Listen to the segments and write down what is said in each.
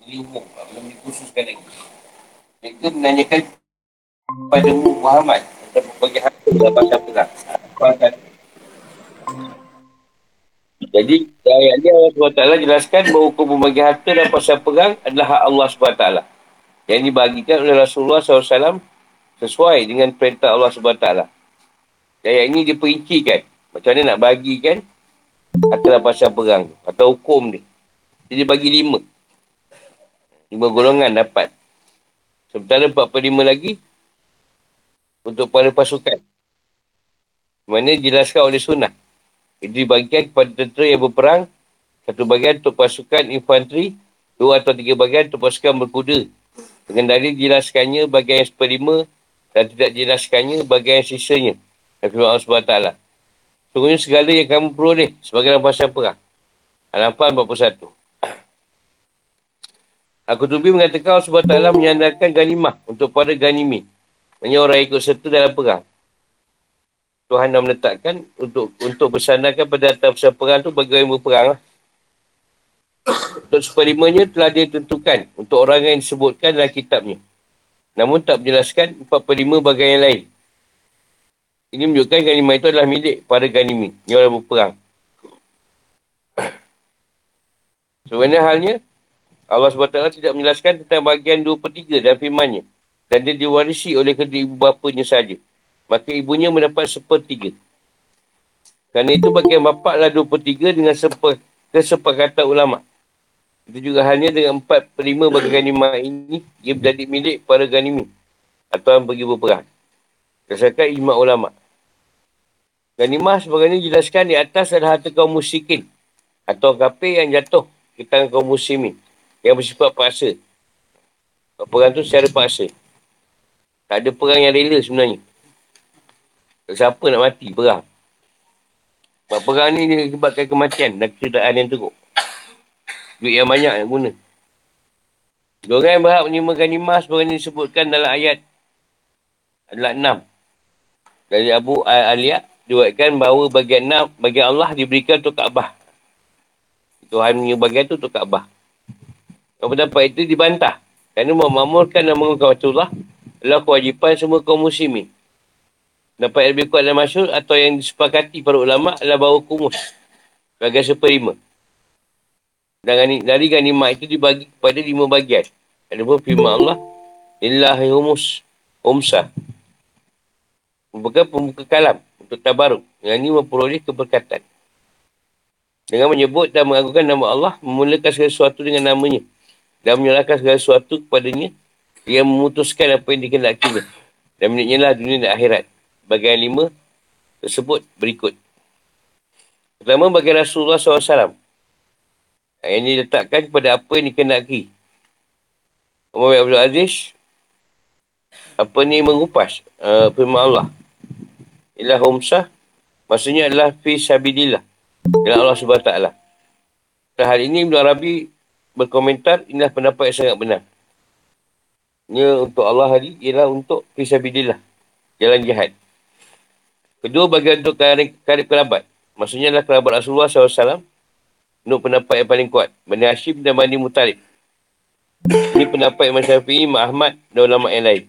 Jadi umum, belum dikhususkan lagi. Mereka menanyakan kepada Muhammad tentang berbagai hal dalam bahasa perang. Jadi ayat ni Allah SWT jelaskan bahawa hukum membagi harta dan pasal perang adalah hak Allah SWT yang dibagikan oleh Rasulullah SAW sesuai dengan perintah Allah SWT. Ayat ni diperincikan macam mana nak bagikan harta dan pasal perang atau hukum ni. Jadi bagi 5 golongan dapat. Sementara 45 lagi untuk para pasukan, mana dijelaskan oleh sunnah. Itu dibagikan kepada tentera yang berperang, 1 bagian untuk pasukan infanteri, 2 atau 3 bagian untuk pasukan berkuda. Dengan dalil dijelaskannya bagian yang 1/5 dan tidak dijelaskannya bagian yang sisanya. Dan Allah SWT, sungguhnya segala yang kamu peroleh sebagai pasal perang. Al-Anfal 41. Al-Qutubi mengatakan Allah SWT menyandarkan ganimah untuk para ganimi, maksudnya orang yang ikut serta dalam perang. Tuhan dah meletakkan untuk bersandarkan pada atas pasal perang tu bagi orang berperang lah. Untuk 1/5-nya telah dia tentukan untuk orang yang disebutkan dalam kitabnya. Namun tak menjelaskan 4/5 bagian yang lain. Ini menunjukkan ganimah itu adalah milik para ganimi, ni orang berperang. Sebenarnya halnya, Allah SWT tidak menjelaskan tentang bagian 2/3 dalam firmannya. Dan dia diwarisi oleh kedua ibu bapanya saja. Maka ibunya mendapat 1/3. Kerana itu bagian bapaklah 2/3 dengan kesepakatan ulama. Itu juga halnya dengan 4/5 bagi ganimah ini, ia menjadi milik para ganimi atau yang pergi berperang. Berdasarkan ijma' ulama. Ganimah sebagainya dijelaskan di atas adalah harta kaum musyrikin atau kafir yang jatuh ke tangan kaum muslimin yang bersifat paksa. Perang tu secara paksa. Tak ada perang yang rela sebenarnya. Siapa nak mati perang? Sebab perang ni dia akibatkan kematian dan keadaan yang teruk. Duit yang banyak nak guna. Diorang yang berhak menerima ganimah sebenarnya disebutkan dalam ayat adalah 6. Dari Abu Al-Aliya diwakilkan bahawa bagian 6 bagi Allah diberikan untuk Ka'bah. Tuhan punya bagian tu untuk Ka'bah. Kalau pendapat itu dibantah. Kerana memamurkan dan mengungkap Allah adalah kewajipan semua kaum muslimin. Dapat lebih kuat dalam masyur atau yang disepakati para ulama' adalah bahawa kumus bagian 1/5. Dan dari ganimah itu dibagi kepada 5 bagian. Ada pun firman Allah, Lillahi humus, umsah. Merupakan pembuka kalam untuk tabaruk. Yang ini memperoleh keberkatan. Dengan menyebut dan mengagungkan nama Allah, memulakan segala sesuatu dengan namanya. Dan menyerahkan segala sesuatu kepadanya. Dia memutuskan apa yang dikehendakinya. Dan miliknya lah dunia dan akhirat. Bagian 5 tersebut berikut. Pertama, bagian Rasulullah SAW. Yang diletakkan kepada apa yang dikehendaki. Umar bin Abdul Aziz, apa ni mengupas firman Allah. Ialah humsah, maksudnya adalah fisabilillah. Ialah Allah SWT. Dan hal ini Ibn Arabi berkomentar, inilah pendapat yang sangat benar. Ini untuk Allah hari, ialah untuk fisabilillah. Jalan jihad. Kedua, bagian untuk karib kerabat. Maksudnya adalah kerabat Rasulullah SAW. Menurut pendapat yang paling kuat, Bani Hashim dan Bani Muttalib. Ini pendapat Imam Syafi'i, Imam Ahmad dan ulama' yang lain.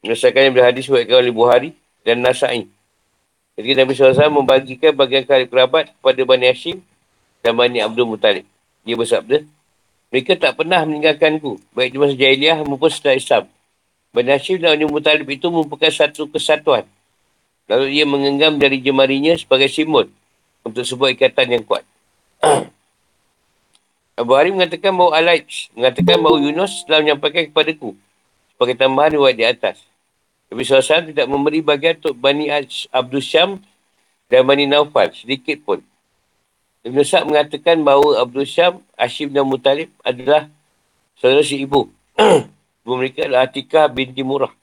Berdasarkan daripada hadis buatkan oleh Bukhari dan Nasa'i. Jadi Nabi SAW membagikan bagian karib kerabat kepada Bani Hashim dan Bani Abdul Muttalib. Dia bersabda, mereka tak pernah meninggalkanku, baik di masa jahiliah maupun setelah Islam. Bani Hashim dan Bani Muttalib itu merupakan satu kesatuan. Lalu ia mengenggam dari jemarinya sebagai simbol untuk sebuah ikatan yang kuat. Abu Harim mengatakan bahawa Al-Ashr mengatakan bahawa Yunus telah menyampaikan kepadaku sebagai tambahan riwayat di atas. Nabi SAW tidak memberi bagian untuk Bani Abdul Syam dan Bani Naufal sedikit pun. Ibn Sad mengatakan bahawa Abdul Syam, Hashim dan Muttalib adalah saudara si ibu. Ibu mereka adalah Atikah binti Murah.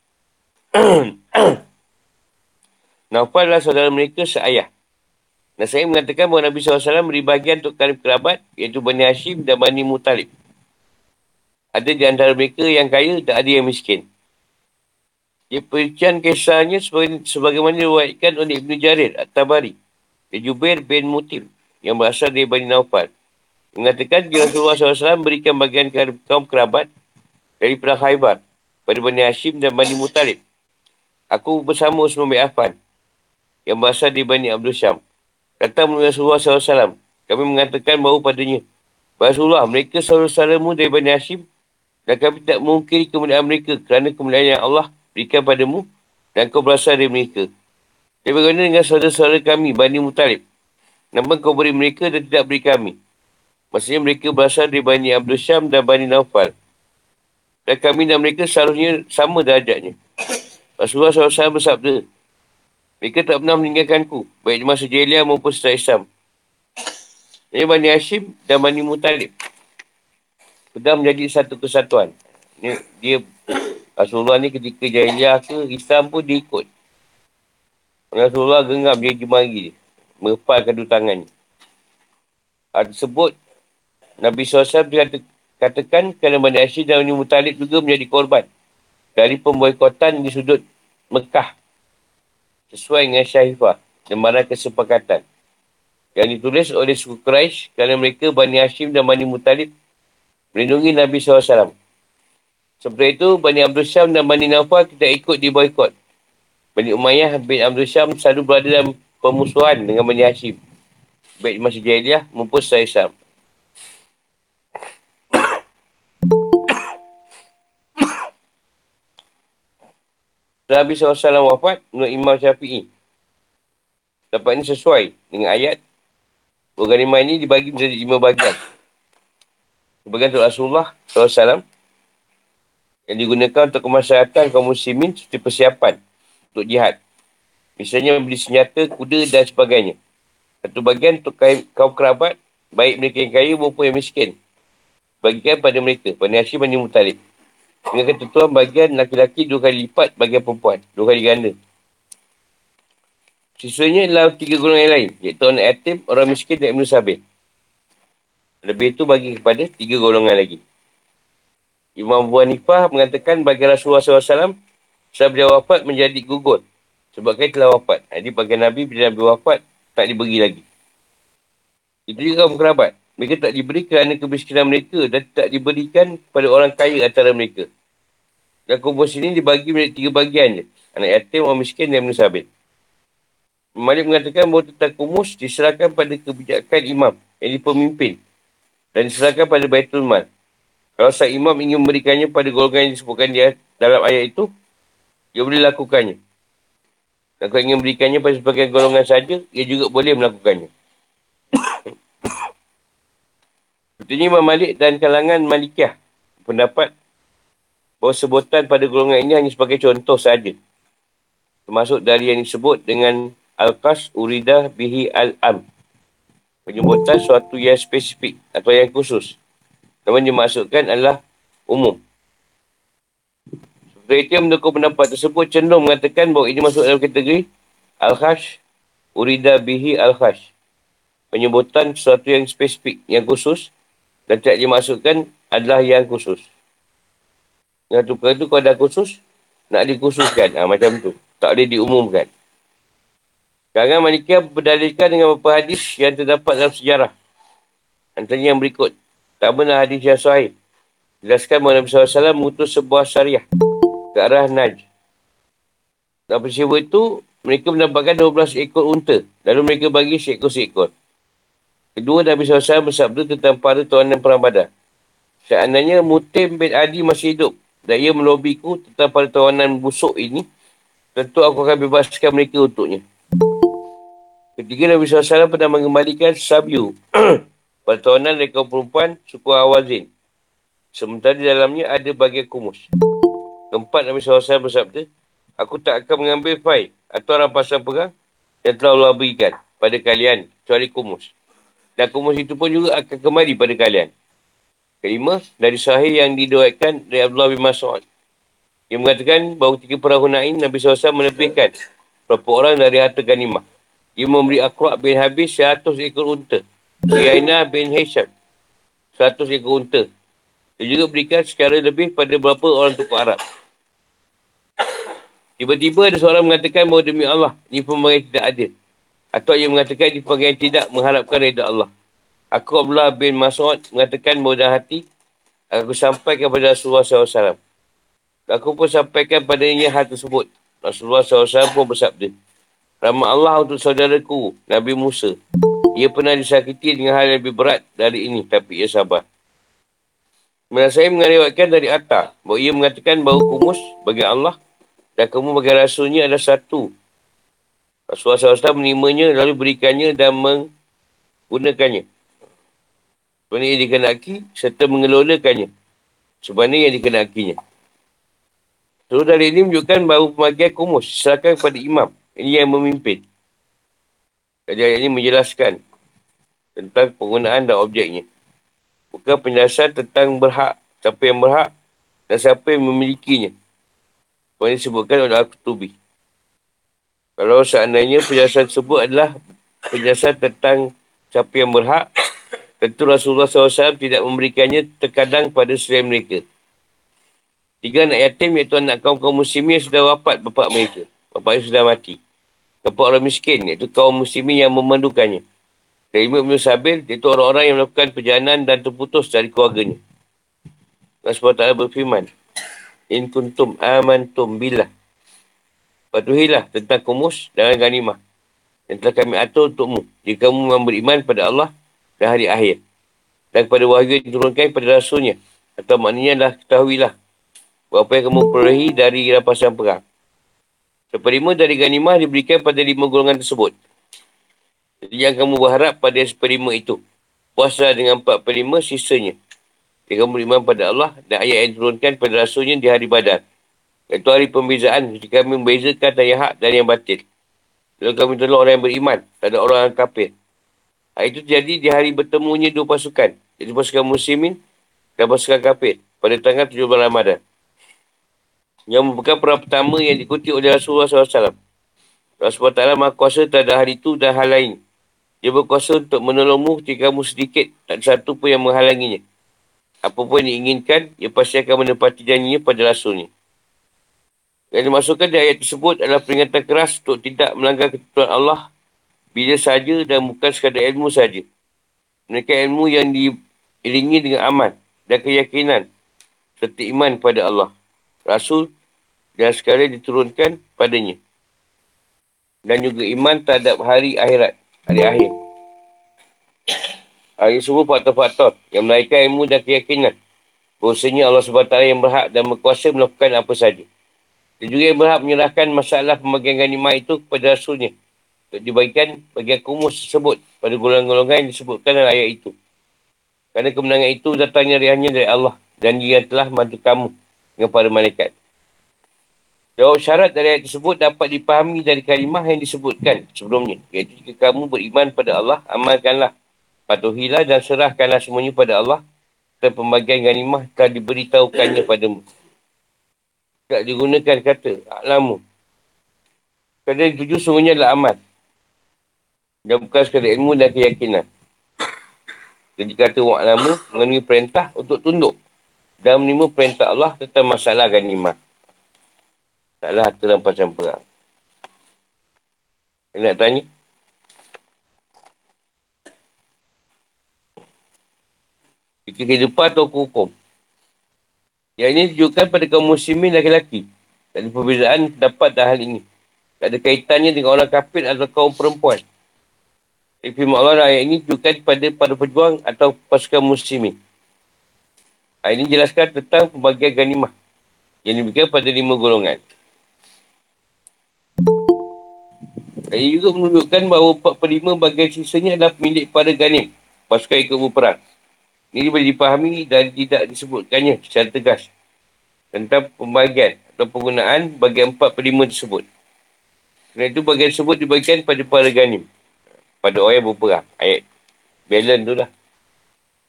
Naufal adalah saudara mereka seayah. Nasa'i mengatakan bahawa Nabi SAW beri bahagian untuk karib kerabat, iaitu Bani Hashim dan Bani Muttalib. Ada di antara mereka yang kaya, tak ada yang miskin. Dia perincian kisahnya sebagaimana diwakilkan oleh Ibn Jarir, At-Tabari, Bijubir bin Mutim, yang berasal dari Bani Naufal. Mengatakan jika Rasulullah SAW memberikan bagian kaum kerabat dari perang Khaybar pada Bani Hashim dan Bani Muttalib. Aku bersama Usmumi Afan yang berasal di Bani Abdul Syam. Datang melalui Rasulullah SAW. Kami mengatakan bahawa padanya, Rasulullah, mereka saudara-saudaramu dari Bani Hashim dan kami tak mungkin kemuliaan mereka kerana kemuliaan yang Allah berikan padamu dan kau berasal dari mereka. Dia berguna dengan saudara-saudara kami, Bani Muttalib. Namun kau beri mereka dan tidak beri kami. Maksudnya mereka berasal dari Bani Abdul Syam dan Bani Naufal. Dan kami dan mereka seharusnya sama derajatnya. Rasulullah SAW bersabda, mereka tak pernah meninggalkanku, baik di masa jahiliah maupun setelah Islam. Ini Bani Hashim dan Bani Muttalib sudah menjadi satu kesatuan. Dia Rasulullah ni ketika jahiliah ke Islam pun dia ikut. Rasulullah genggam dia jemari dia, merepal kedua tangannya. Ada sebut Nabi SAW dikatakan kerana Bani Hashim dan Bani Muttalib juga menjadi korban dari pemboikotan di sudut Mekah sesuai dengan Syahifah dan mana kesepakatan yang ditulis oleh suku Quraisy kerana mereka Bani Hashim dan Bani Muttalib melindungi Nabi SAW. Seperti itu, Bani Abdul Syam dan Bani Naufal tidak ikut di boikot. Bani Umayyah bin Abdul Syam selalu berada dalam permusuhan dengan Bani Hashim, baik masa jahiliah maupun setelah Islam. Nabi SAW wafat menurut Imam Syafi'i. Dapat ini sesuai dengan ayat. Ghanimah ini dibagi menjadi 5 bahagian. Sebagian untuk Rasulullah SAW yang digunakan untuk kemasyaratan kaum muslimin seperti persiapan untuk jihad. Misalnya membeli senjata, kuda dan sebagainya. Satu bahagian untuk kaum kerabat, baik mereka yang kaya maupun yang miskin. Bagikan pada mereka, Bani Hashim, Bani Muttalib. Dengan ketentuan bahagian laki-laki 2 kali lipat bahagian perempuan, 2 kali ganda. Sisanya adalah 3 golongan yang lain, iaitu anak yatim, orang miskin dan Ibn Sabir. Lebih itu bagi kepada 3 golongan lagi. Imam Abu Hanifah mengatakan bahagian Rasulullah SAW setelah beliau wafat menjadi gugur sebab kali telah wafat. Jadi bahagian Nabi bila Nabi wafat tak diberi lagi. Itu juga kaum kerabat. Mereka tak diberi kerana kemiskinan mereka dan tak diberikan kepada orang kaya antara mereka. Dan kubur sini dibagi menjadi 3 bahagian je. Anak yatim, orang miskin dan Ibn Sabir. Malik mengatakan bahawa tentang kumus diserahkan pada kebijakan imam yang pemimpin dan diserahkan pada Baitul Mal. Kalau sang imam ingin memberikannya pada golongan yang disebutkan dia dalam ayat itu, dia boleh lakukannya. Dan kalau ingin memberikannya pada sebagian golongan saja, dia juga boleh melakukannya. Betulnya Imam Malik dan kalangan Malikiyah pendapat bahawa sebutan pada golongan ini hanya sebagai contoh saja. Termasuk dari yang disebut dengan Al-Qas Urida Bihi Al-Am. Penyebutan suatu yang spesifik atau yang khusus. Namun dimaksudkan adalah umum. Seperti itu yang mendukung pendapat tersebut cenderung mengatakan bahawa ini masuk dalam kategori Al-Khash Urida Bihi Al-Khash. Penyebutan suatu yang spesifik, yang khusus. Dan tidak dimaksudkan adalah yang khusus. Yang tu perkara tu kalau dah khusus, nak dikhususkan. Macam tu. Tak boleh diumumkan. Sekarang Malikiyah berdalilkan dengan beberapa hadis yang terdapat dalam sejarah. Antaranya yang berikut. Pertama hadis yang sahih. Jelaskan bahawa Nabi SAW mengutus sebuah syariah ke arah Najd. Dalam peristiwa itu, mereka mendapatkan 12 ekor unta. Lalu mereka bagi seekor-seekor. Kedua, Nabi SAW bersabda tentang para tawanan perang Badar. Seandainya Mutim bin Adi masih hidup dan ia melobiku tentang para tawanan busuk ini, tentu aku akan bebaskan mereka untuknya. Ketiga, Nabi SAW pernah mengembalikan Sabiu pada tawanan dari kaum perempuan suku Hawazin. Sementara di dalamnya ada bagian kumus. Keempat, Nabi SAW bersabda, aku tak akan mengambil fai atau rampasan perang yang telah Allah berikan pada kalian, kecuali kumus. Dan kumus itu pun juga akan kembali pada kalian. Kelima, dari sahih yang didoakan dari Abdullah bin Mas'ud. Dia mengatakan bahawa 3 perang Hunain, Nabi SAW melebihkan berapa orang dari harta ghanimah. Dia memberi Aqra' bin Habis 100 ekor unta. Syainah bin Hisham 100 ekor unta. Dia juga berikan secara lebih pada beberapa orang tukar Arab. Tiba-tiba ada seorang mengatakan bahawa demi Allah, ini pembagian tidak adil. Atau ia mengatakan ini pembagian tidak mengharapkan reda Allah. Aku Abdullah bin Mas'ud mengatakan mudah hati, aku sampai kepada Rasulullah SAW. Aku pun sampaikan padanya hal tersebut. Rasulullah SAW pun bersabda, rahmat Allah untuk saudaraku, Nabi Musa. Ia pernah disakiti dengan hal yang lebih berat dari ini, tapi ia sabar. Nasa'i mengariwatkan dari Atta, bahawa ia mengatakan bahawa kumus bagi Allah dan kamu bagi Rasulnya ada satu. Rasulullah SAW menerimanya, lalu berikannya dan menggunakannya sebenarnya yang dikenaki, serta mengelolakannya sebenarnya yang dikenakinya. Terus dari ini menunjukkan bahawa pembagian kumus diserahkan kepada imam. Ini yang memimpin. Kajian ini menjelaskan tentang penggunaan dan objeknya. Bukan penjelasan tentang berhak, siapa yang berhak dan siapa yang memilikinya. Seperti disebutkan oleh Al-Qutubi. Kalau seandainya penjelasan tersebut adalah penjelasan tentang siapa yang berhak, tentu Rasulullah SAW tidak memberikannya terkadang pada selain mereka. 3 anak yatim, iaitu anak kaum-kaum muslimin yang sudah wafat bapak mereka. Bapaknya sudah mati. 4 orang miskin, iaitu kaum muslimin yang memerlukannya. 5 Ibn Sabil, iaitu orang-orang yang melakukan perjalanan dan terputus dari keluarganya. Allah SWT berfirman, in kuntum amantum billah. Patuhilah tentang kumus dan ghanimah yang telah kami atur untukmu, jika kamu memang beriman pada Allah dan hari akhir dan kepada wahyu yang diturunkan kepada Rasulnya. Atau maknanya adalah ketahuilah berapa yang kamu perolehi dari rampasan perang. 1/5 dari ghanimah diberikan pada 5 golongan tersebut. Jadi yang kamu berharap pada 1/5 itu, puaslah dengan 4/5 sisanya, jika kamu beriman pada Allah dan ayat yang diturunkan pada Rasulnya di hari Badar, iaitu hari pembezaan, ketika kami membezakan yang hak dan yang batil. Lalu kami tolong orang yang beriman, tak ada orang yang kafir. Hari itu jadi di hari bertemunya 2 pasukan, iaitu pasukan muslimin dan pasukan kafir, pada tanggal 17 Ramadan. Yang merupakan perang pertama yang diikuti oleh Rasulullah SAW. Rasulullah SWT maha kuasa terhadap hari itu dan hal lain. Dia berkuasa untuk menolongmu ketika kamu sedikit, tak ada satu pun yang menghalanginya. Apapun yang diinginkan, ia pasti akan menepati janjinya pada Rasulnya. Yang dimasukkan di ayat tersebut adalah peringatan keras untuk tidak melanggar ketentuan Allah bila saja dan bukan sekadar ilmu saja. Mereka ilmu yang diiringi dengan aman dan keyakinan serta iman pada Allah, Rasul dan sekali diturunkan padanya. Dan juga iman terhadap hari akhirat, hari akhir. Ini semua faktor-faktor yang melahirkan ilmu dan keyakinan bahawasanya Allah SWT yang berhak dan berkuasa melakukan apa saja. Dia juga yang berhak menyerahkan masalah pembagian ghanimah itu kepada Rasulnya untuk dibagikan bagian kumus tersebut pada golongan-golongan yang disebutkan dalam ayat itu. Kerana kemenangan itu datangnya riahnya dari Allah dan dia telah membantu kamu dengan para malaikat. Jawab syarat dari ayat tersebut dapat dipahami dari kalimah yang disebutkan sebelumnya, iaitu jika kamu beriman pada Allah, amalkanlah, patuhilah dan serahkanlah semuanya pada Allah dan pembagian ghanimah telah diberitahukannya padamu. Tak digunakan kata alamu. Kerana tujuh semuanya adalah amal dan bukan sekadar ilmu dan keyakinan. Jadi kata wa'alamu mengenai perintah untuk tunduk dan menerima perintah Allah tentang masalah ghanimah. Taklah harta rampasan perang. Nak tanya? Fikir kehidupan atau hukum? Yang ini ditujukan pada kaum muslimin laki-laki. Tak ada perbezaan pendapat dalam hal ini. Tak ada kaitannya dengan orang kafir atau kaum perempuan. Firman Allah ayat ini ditujukan kepada para pejuang atau pasukan muslimin. Ayat ini jelaskan tentang pembagian ghanimah yang diberikan pada 5 golongan. Ayat ini juga menunjukkan bahawa 4/5 bagian sisanya adalah milik para ghanim, pasukan ikut berperang. Ini boleh dipahami dan tidak disebutkannya secara tegas tentang pembagian atau penggunaan bagian 4/5 tersebut. Kerana itu bagian tersebut dibagikan pada para ghanim, pada orang yang berperang. Ayat balance tu lah.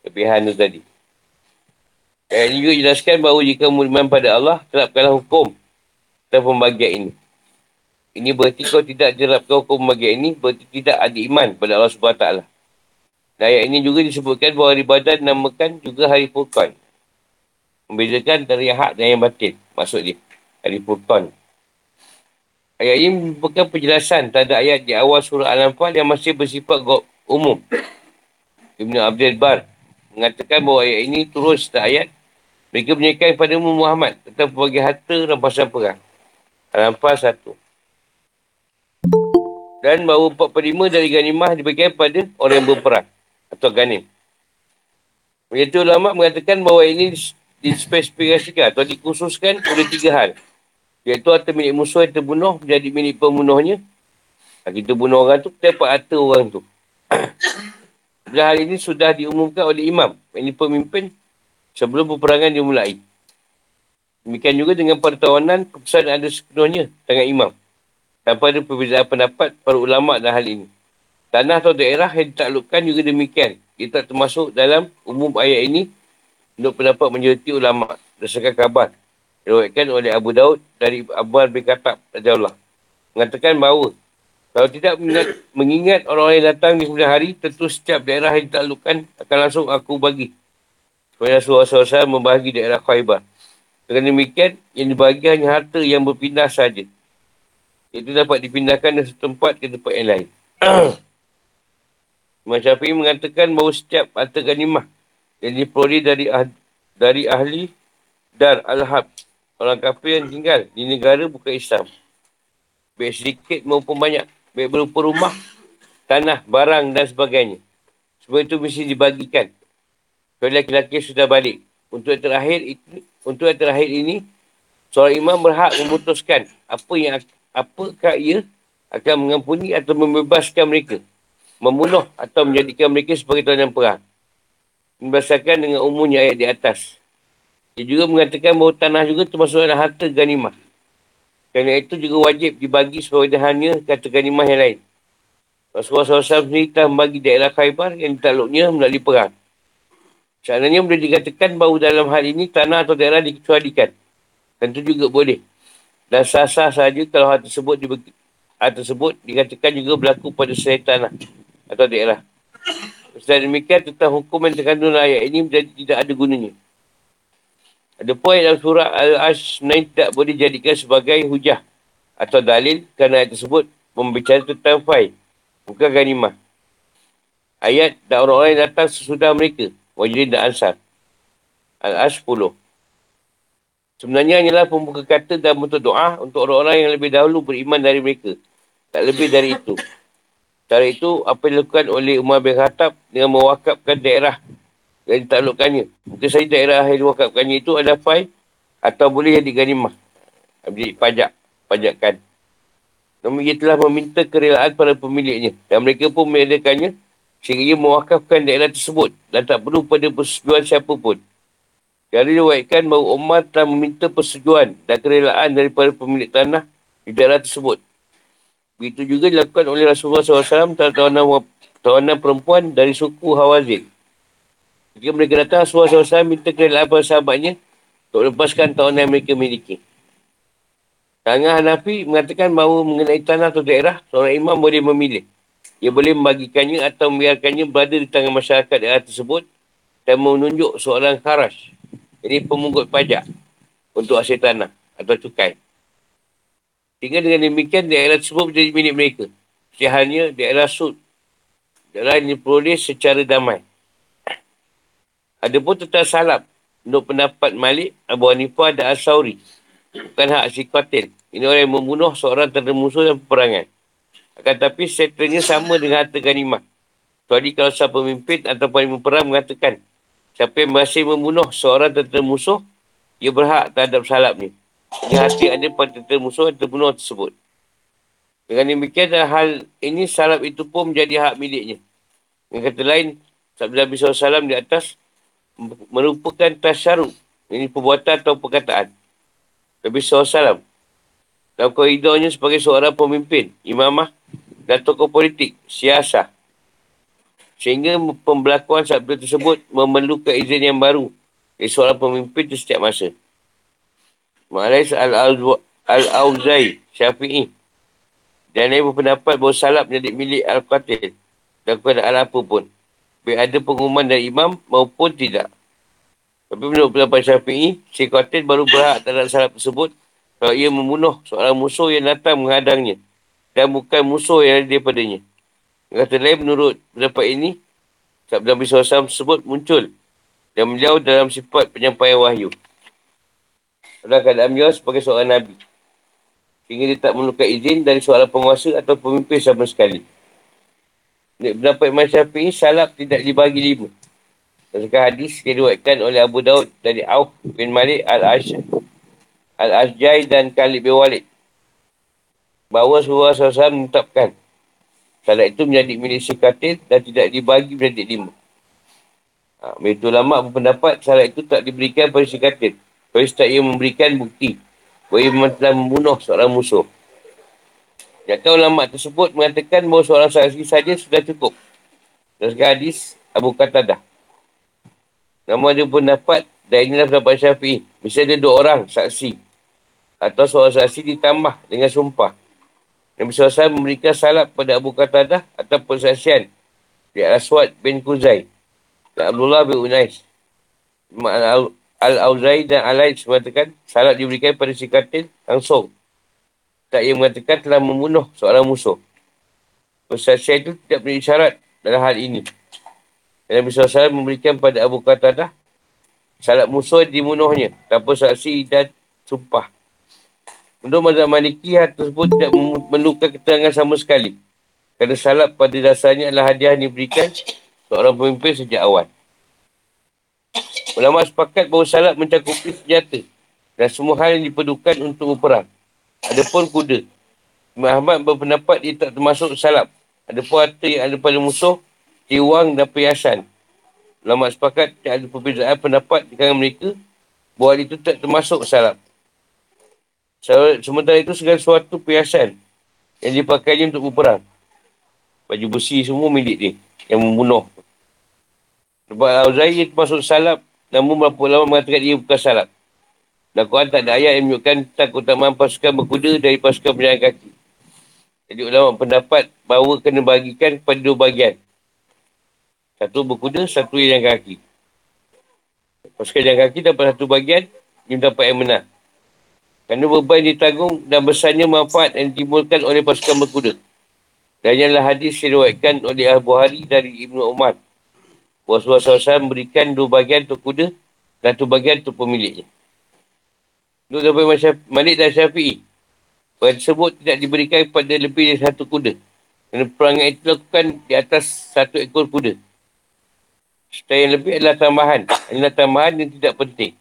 Lebihan tu tadi. Ayat ini juga jelaskan bahawa jika beriman pada Allah, terapkanlah hukum tentang pembagian ini. Ini berarti kalau tidak terapkan hukum pembagian ini, berarti tidak ada iman pada Allah SWT. Dan ayat ini juga disebutkan bahawa hari Badar dinamakan juga hari Furqan. Membezakan dari hak dan yang batin. Maksud dia, hari Furqan. Ayat ini merupakan penjelasan terhadap ayat di awal surah Al-Anfal yang masih bersifat umum. Ibn Abdul Bar mengatakan bahawa ayat ini turun setelah ayat mereka menyerahkan kepada Muhammad tentang berbagai harta rampasan perang. Al-Anfal 1. Dan bahawa 45 dari ganimah dibagikan kepada orang yang berperang atau ganim. Begitu ulama mengatakan bahawa ini dispesifikasikan atau dikhususkan pada 3 hal. Iaitu harta milik musuh yang terbunuh menjadi milik pembunuhnya. Kita bunuh orang tu, kita dapat harta orang tu. Bila hal ini sudah diumumkan oleh imam, ini pemimpin sebelum peperangan dimulai. Demikian juga dengan pertawanan, keputusan ada sepenuhnya tangan imam. Tanpa ada perbezaan pendapat para ulama' dalam hal ini. Tanah atau daerah yang ditaklukkan juga demikian. Ia tak termasuk dalam umum ayat ini untuk pendapat majoriti ulama' berdasarkan khabar. Diriwayatkan oleh Abu Daud dari Abu Al-Aliya mengatakan bahawa kalau tidak mengingat orang-orang yang datang di kemudian hari, tentu setiap daerah yang ditaklukkan akan langsung aku bagi. Kemudian Rasulullah SAW membahagi daerah Khaybar. Dengan demikian, yang dibagi hanya harta yang berpindah sahaja. Itu dapat dipindahkan dari satu tempat ke tempat yang lain. Imam Syafi'i mengatakan bahawa setiap harta ganimah yang diperoleh dari ahli Darul Harb, orang kafir yang tinggal di negara bukan Islam, baik sedikit maupun banyak, baik berupa rumah, tanah, barang dan sebagainya, sebab itu mesti dibagikan. Kalau lelaki-lelaki sudah balik untuk yang terakhir ini seorang imam berhak memutuskan apakah ia akan mengampuni atau membebaskan mereka, membunuh atau menjadikan mereka sebagai tawanan perang, berdasarkan dengan umumnya ayat di atas. Dia juga mengatakan bahawa tanah juga termasuk dalam harta ganimah. Kerana itu juga wajib dibagi sebagai hanya harta ganimah yang lain. Rasulullah SAW sendiri telah membagi daerah Khaybar yang ditakluknya melalui perang. Seandainya boleh dikatakan bahawa dalam hal ini tanah atau daerah dikecualikan. Tentu juga boleh. Dan sah-sah sahaja kalau hal tersebut dikatakan juga berlaku pada selain tanah atau daerah. Selain demikian, tentang hukum yang terkandung ayat ini menjadi tidak ada gunanya. Ada poin dalam surah Al-Ashr 9 tak boleh dijadikan sebagai hujah atau dalil kerana ayat tersebut membicara tentang fai, bukan ganimah. Ayat dan orang-orang yang datang sesudah mereka, Muhajirin dan Ansar. Al-Ashr 10. Sebenarnya hanyalah pembuka kata dan bentuk doa untuk orang-orang yang lebih dahulu beriman dari mereka. Tak lebih dari itu. Cara itu apa yang dilakukan oleh Umar bin Khattab dengan mewakafkan daerah yang ditaklukkannya. Mungkin saja daerah yang diwakafkannya itu ada fai atau boleh jadi ganimah. Jadi pajakan. Namun ia telah meminta kerelaan para pemiliknya dan mereka pun mengadakannya sehingga ia mewakafkan daerah tersebut dan tak perlu pada persetujuan siapa pun. Jadi diwakafkan bahawa Umar telah meminta persetujuan dan kerelaan daripada pemilik tanah di daerah tersebut. Begitu juga dilakukan oleh Rasulullah SAW terhadap tawanan perempuan dari suku Hawazin. Ketika mereka datang, Rasulullah SAW minta kerelaan para sahabatnya untuk lepaskan tawanan yang mereka miliki. Kalangan Hanafi mengatakan bahawa mengenai tanah atau daerah, seorang imam boleh memilih. Ia boleh membagikannya atau membiarkannya berada di tangan masyarakat daerah tersebut dan menunjuk seorang kharaj, jadi pemungut pajak untuk hasil tanah atau cukai. Sehingga dengan demikian, daerah tersebut menjadi milik mereka. Sehingga daerah sud, daerah yang diperoleh secara damai. Ada pun tentang salab. Menurut pendapat Malik, Abu Hanifah dan Al-Sawri, bukan hak si qatil. Ini orang yang membunuh seorang terhadap musuh dalam peperangan. Akan tetapi setelahnya sama dengan harta ganimah. Kecuali kalau sang pemimpin atau panglima perang mengatakan, siapa yang berhasil membunuh seorang terhadap musuh, ia berhak terhadap salab ni. Ini hati ada pada terhadap musuh yang terbunuh tersebut. Dengan demikian dalam hal ini, salab itu pun menjadi hak miliknya. Dengan kata lain, sabda Nabi SAW di atas, merupakan tasyaruh, ini perbuatan atau perkataan Nabi SAW dalam koridornya sebagai seorang pemimpin, imamah dan tokoh politik, siasah, sehingga pembelakuan sabda tersebut memerlukan izin yang baru dari seorang pemimpin di setiap masa. Ma'alais Al-Auzai Syafi'i dan lain berpendapat bahawa salab menjadi milik Al-Qatil dan keadaan apa pun, baik ada pengumuman dari imam maupun tidak. Tapi menurut pendapat Syafi'i, si qatil baru berhak terhadap salab tersebut kalau ia membunuh seorang musuh yang datang menghadangnya dan bukan musuh yang ada daripadanya. Kata lain, menurut pendapat ini, sabda Nabi SAW tersebut muncul dan beliau dalam sifat penyampaian wahyu. Dalam keadaan beliau sebagai seorang Nabi, sehingga dia tak memerlukan izin dari seorang penguasa atau pemimpin sama sekali. Pendapat Imam Syafi'i, salaf tidak dibagi 5. Berdasarkan hadis yang diriwayatkan oleh Abu Daud dari Auf bin Malik Al-Ashr, Al-Ashjai dan Khalid bin Walid, bahawa Rasulullah SAW menetapkan salat itu menjadi milik si katil dan tidak dibagi menjadi 5. Mereka ulama berpendapat salat itu tak diberikan pada si katil, kalau tak ia memberikan bukti bahawa ia memang telah membunuh seorang musuh. Jika ulama tersebut mengatakan bahawa seorang saksi saja sudah cukup. Berdasarkan hadis Abu Qatada. Nama dia pun dapat, dan inilah pendapat Syafi'i. Misalnya ada 2 orang saksi atau seorang saksi ditambah dengan sumpah. Nabi SAW memberikan salat pada Abu Qatadah atau persaksian di Aswad bin Kuzai dan Abdullah bin Unais. Al-Auzai dan Al-Aid mengatakan salat diberikan pada si katil langsung. Tak ia mengatakan telah membunuh seorang musuh. Persaksian itu tidak beri syarat dalam hal ini. Nabi SAW memberikan pada Abu Qatadah salat musuh dibunuhnya tanpa saksi dan sumpah. Menurut mazhab Maliki, hal tersebut tidak memerlukan keterangan sama sekali, kerana salat pada dasarnya adalah hadiah yang diberikan seorang pemimpin sejak awal. Ulama sepakat bahawa salat mencakupi senjata dan semua hal yang diperlukan untuk berperang. Adapun kuda, Imam Ahmad berpendapat ia tak termasuk salat. Adapun harta yang ada pada musuh, tiwang dan perhiasan. Ulama sepakat tak ada perbezaan pendapat di kalangan mereka bahawa itu tak termasuk salap. Sementara itu segala suatu perhiasan yang dipakainya untuk berperang, baju besi semua milik dia yang membunuh. Sebab Al-Zair termasuk salap, namun berapa ulama mengatakan ia bukan salap. Dan Quran tak ada ayat yang menunjukkan tentang keutamaan pasukan berkuda dari pasukan berjalan kaki. Jadi ulama pendapat bahawa kena bagikan kepada 2 bahagian. 1 berkuda, 1 yang kaki. Pasukan yang kaki dapat 1 bahagian, dia dapat yang menang. Kerana beban ditanggung dan besarnya manfaat yang ditimbulkan oleh pasukan berkuda. Dan ialah hadis yang diriwayatkan oleh Al-Bukhari dari Ibn Umar. Rasulullah SAW memberikan 2 bahagian untuk kuda dan 1 bahagian untuk pemiliknya. Itu daripada Malik dan Syafi'i. Perang tersebut tidak diberikan kepada lebih dari 1 kuda. Kerana perangai itu dilakukan di atas 1 ekor kuda. Serta yang lebih adalah tambahan. Inilah tambahan yang tidak penting.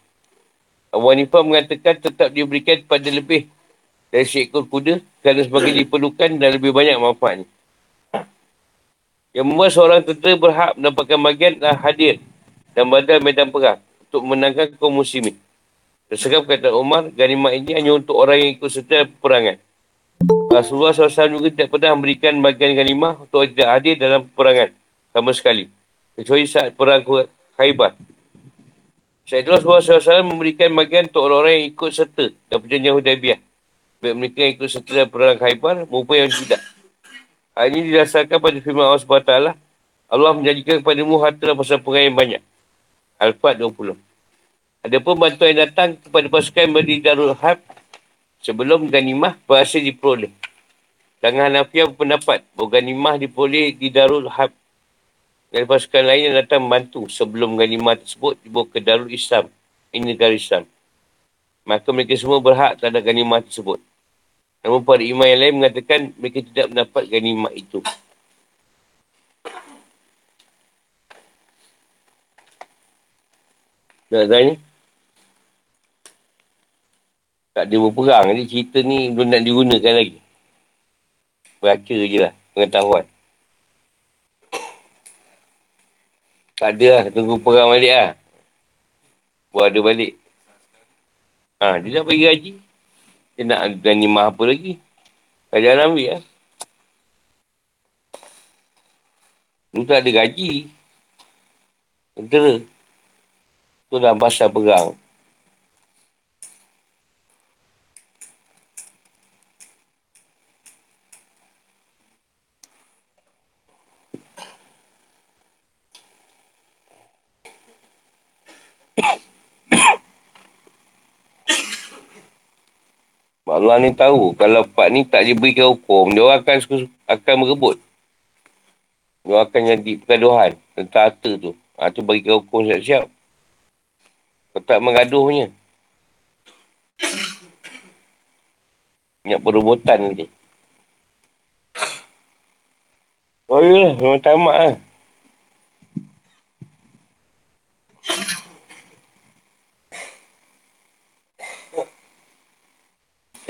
Abu Hanifah mengatakan tetap diberikan pada lebih dari seekor kuda kerana sebagai diperlukan dan lebih banyak manfaatnya. Yang membuat seorang tentera berhak mendapatkan bahagian adalah hadir dan badan medan perang untuk menangkan kaum muslimin. Terserah kata Umar, ganimah ini hanya untuk orang yang ikut serta peperangan. Rasulullah SAW juga tidak pernah memberikan bahagian ganimah untuk orang tidak hadir dalam peperangan sama sekali. Kecuali saat perang Khaybar. Saat itu Rasulullah SAW memberikan bahagian untuk orang-orang yang ikut serta dan perjanjian Hudaibiyah. Baik mereka yang ikut serta dalam perang Khaybar maupun yang tidak. Hal ini didasarkan pada firman Allah SWT. Allah menjanjikan kepadamu harta dan pasal perang yang banyak. Al-Fat 20. Adapun bantuan yang datang kepada pasukan berdiri Darul Harb sebelum ganimah berhasil diperoleh. Tangan Hanafiah berpendapat bahawa ganimah diperoleh di Darul Harb. Dari pasukan lain yang datang membantu sebelum ganimah tersebut dibawa ke Darul Islam, ini negara Islam. Maka mereka semua berhak terhadap ganimah tersebut. Namun para imam yang lain mengatakan mereka tidak mendapat ganimah itu. Nak tanya? Tak ada berperang. Jadi cerita ni belum nak digunakan lagi. Baca je lah pengetahuan. Tak ada lah, tunggu perang balik lah. Buat ada balik. Dia dah pergi haji. Dia nak ganimah apa lagi. Kerajaan ambil lah. Dia tak ada gaji. Tentera. Tu dalam pasal perang. Allah ni tahu kalau pak ni tak diberikan hukum, dia orang akan merebut. Keluarkan yang di pergaduhan tentang harta tu. Ha, tu bagi hukum siap-siap. Kau tak mengaduhnya. Banyak perubutan nanti. Oh ya, memang tamak lah.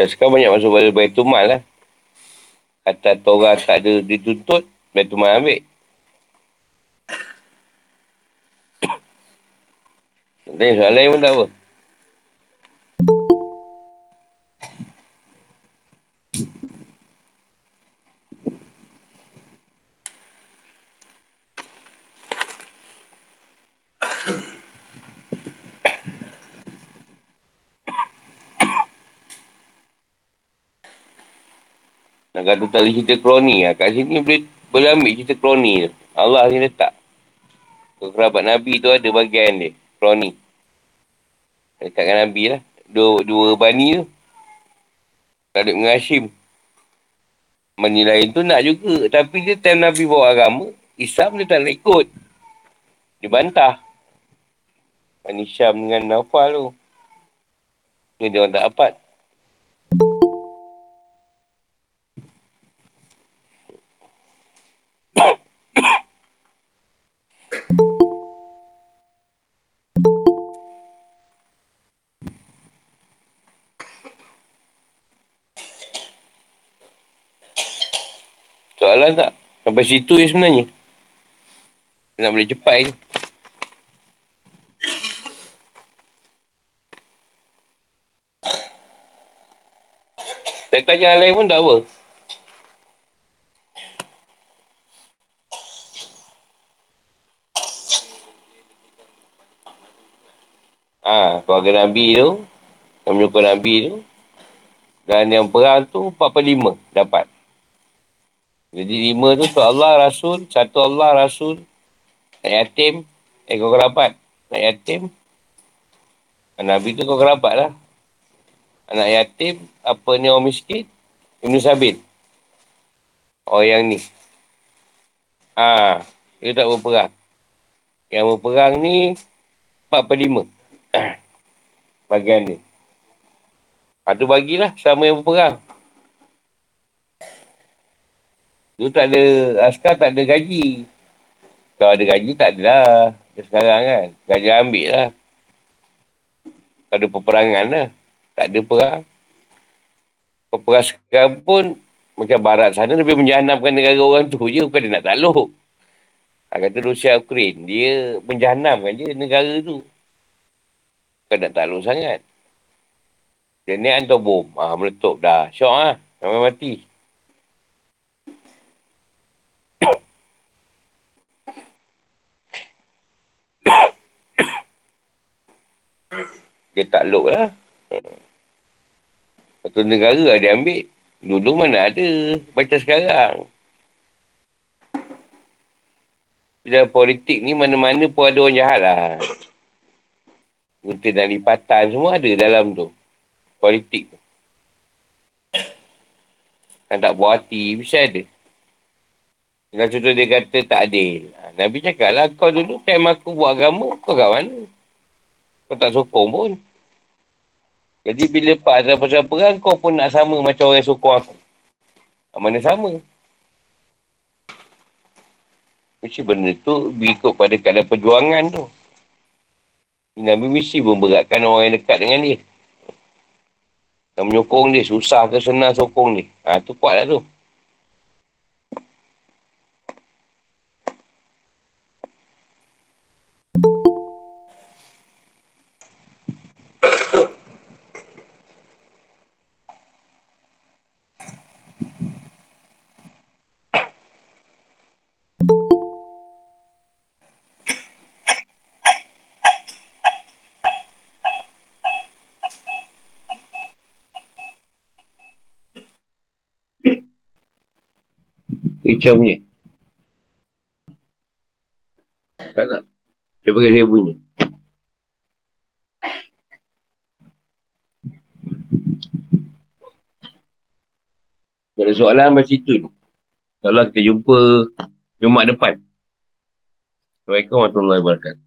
Dan sekarang banyak masuk pada Baitul Mal lah. Kata orang tak ada dituntut, Baitul Mal ambil. Nanti soalan yang pun tak apa. Kata tak ada cerita kroni lah. Kat sini boleh ambil cerita kroni tu. Allah ni letak. Kerabat Nabi tu ada bagian dia. Kroni. Dekatkan Nabi lah. Dua bani tu. Bani Hashim. Bani lain tu nak juga. Tapi dia time Nabi bawa agama, Islam dia tak nak ikut. Dia bantah. Bani Syam dengan Naufal tu. Dia orang tak dapat. Soalan tak? Sampai situ je sebenarnya. Nak boleh cepat je. Saya tanya yang lain pun tak apa. Ah, keluarga Nabi tu, yang menyokong Nabi tu, dan yang perang tu 45 dapat. Jadi 5 tu Allah Rasul, satu Allah Rasul, nak yatim, kau kerabat, nak yatim. Nabi tu kau kerabat lah. Anak yatim, apa ni orang miskin, Ibn Sabit. Oh yang ni. Ah, dia tak berperang. Yang berperang ni 45. Bagian ni. Lepas tu bagilah sama yang berperang. Dulu tak ada, askar tak ada gaji. Kalau ada gaji tak adalah. Sekarang kan, gaji ambil lah. Tak ada peperangan lah. Tak ada perang. Peperang sekarang pun, macam barat sana lebih menjahanamkan negara orang tu je. Bukan dia nak takluk. Kata Rusia Ukraine, dia menjahanamkan je negara tu. Bukan nak takluk sangat. Dia ni hantar bom. Ah, meletup dah. Syok lah. Sampai mati. Dia takluk lah. Satu negara lah dia ambil. Dulu mana ada. Macam sekarang. Dalam politik ni mana-mana pun ada orang jahat lah. Gunting dan lipatan semua ada dalam tu. Politik tu. Yang tak buah hati, bisa ada. Dengan contoh dia kata tak adil. Nabi cakap lah, kau dulu time aku buat agama, kau kat mana? Kau tak sokong pun. Jadi bila Pak Azam pasal perang, kau pun nak sama macam orang yang sokong aku. Mana sama? Mesti benda tu berikut pada keadaan perjuangan tu. Nabi mesti memberatkan orang yang dekat dengan dia. Yang menyokong dia, susah ke senang sokong dia. Ha, tu kuat lah tu. Hijau punya. Tak nak. Dia pakai saya punya. Ada soalan macam itu. Kalau kita jumpa Jumaat depan. Assalamualaikum warahmatullahi wabarakatuh.